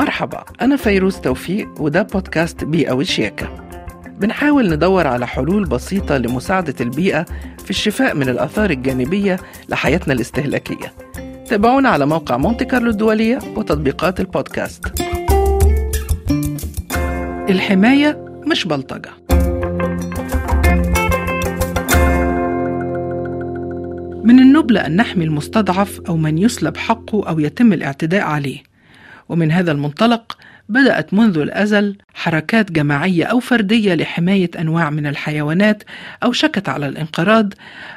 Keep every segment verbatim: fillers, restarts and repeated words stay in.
مرحبا، أنا فيروس توفيق وده بودكاست بيئة وشياكة. بنحاول ندور على حلول بسيطة لمساعدة البيئة في الشفاء من الآثار الجانبية لحياتنا الاستهلاكية. تابعونا على موقع مونت كارلو الدولية وتطبيقات البودكاست. الحماية مش بلطجة. من النبل أن نحمي المستضعف أو من يسلب حقه أو يتم الاعتداء عليه، ومن هذا المنطلق بدأت منذ الأزل حركات جماعية أو فردية لحماية أنواع من الحيوانات أو شكت على الانقراض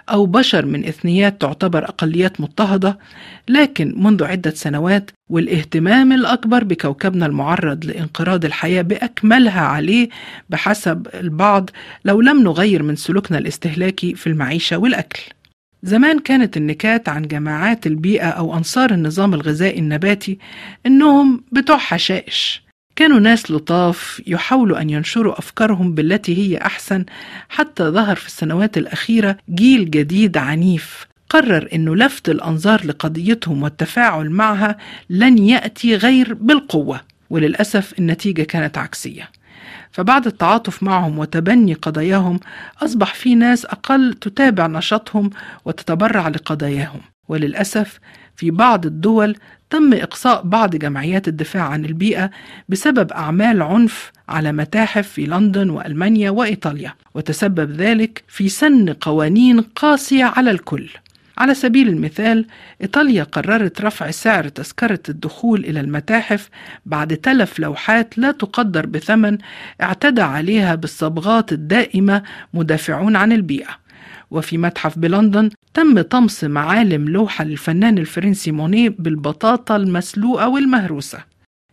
أو بشر من إثنيات تعتبر أقليات مضطهدة. لكن منذ عدة سنوات والاهتمام الأكبر بكوكبنا المعرض لانقراض الحياة بأكملها عليه بحسب البعض لو لم نغير من سلوكنا الاستهلاكي في المعيشة والأكل. زمان كانت النكات عن جماعات البيئة أو أنصار النظام الغذائي النباتي إنهم بتوع حشائش، كانوا ناس لطاف يحاولوا أن ينشروا أفكارهم بالتي هي أحسن، حتى ظهر في السنوات الأخيرة جيل جديد عنيف قرر إنه لفت الأنظار لقضيتهم والتفاعل معها لن يأتي غير بالقوة، وللأسف النتيجة كانت عكسية. فبعد التعاطف معهم وتبني قضاياهم أصبح في ناس أقل تتابع نشاطهم وتتبرع لقضاياهم، وللأسف في بعض الدول تم إقصاء بعض جمعيات الدفاع عن البيئة بسبب أعمال عنف على متاحف في لندن وألمانيا وإيطاليا، وتسبب ذلك في سن قوانين قاسية على الكل. على سبيل المثال، إيطاليا قررت رفع سعر تذكرة الدخول إلى المتاحف بعد تلف لوحات لا تقدر بثمن اعتدى عليها بالصبغات الدائمة مدافعون عن البيئة. وفي متحف بلندن تم طمس معالم لوحة للفنان الفرنسي مونيه بالبطاطا المسلوقة والمهروسة.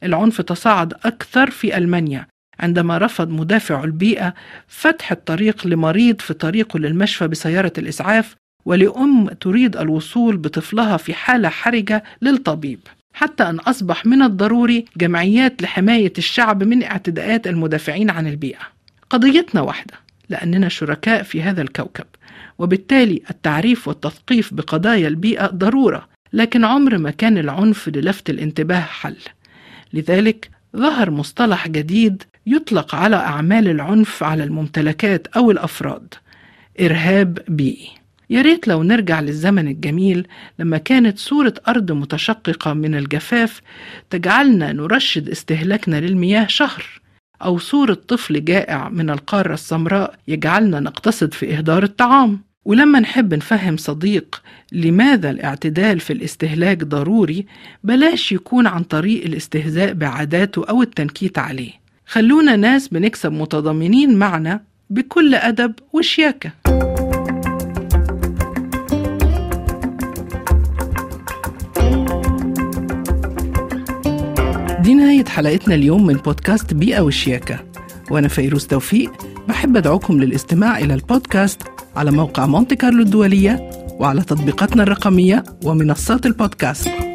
العنف تصاعد أكثر في ألمانيا عندما رفض مدافع البيئة فتح الطريق لمريض في طريقه للمشفى بسيارة الإسعاف، ولأم تريد الوصول بطفلها في حالة حرجة للطبيب، حتى أن أصبح من الضروري جمعيات لحماية الشعب من اعتداءات المدافعين عن البيئة. قضيتنا واحدة لأننا شركاء في هذا الكوكب، وبالتالي التعريف والتثقيف بقضايا البيئة ضرورة، لكن عمر ما كان العنف للفت الانتباه حل. لذلك ظهر مصطلح جديد يطلق على أعمال العنف على الممتلكات أو الأفراد، إرهاب بيئي. يا ريت لو نرجع للزمن الجميل لما كانت صورة أرض متشققة من الجفاف تجعلنا نرشد استهلاكنا للمياه شهر، أو صورة طفل جائع من القارة السمراء يجعلنا نقتصد في إهدار الطعام. ولما نحب نفهم صديق لماذا الاعتدال في الاستهلاك ضروري، بلاش يكون عن طريق الاستهزاء بعاداته أو التنكيت عليه. خلونا ناس بنكسب متضامنين معنا بكل أدب وشياكة. دي نهاية حلقتنا اليوم من بودكاست بيئة وشياكة، وأنا فيروس توفيق بحب أدعوكم للاستماع إلى البودكاست على موقع مونت كارلو الدولية وعلى تطبيقاتنا الرقمية ومنصات البودكاست.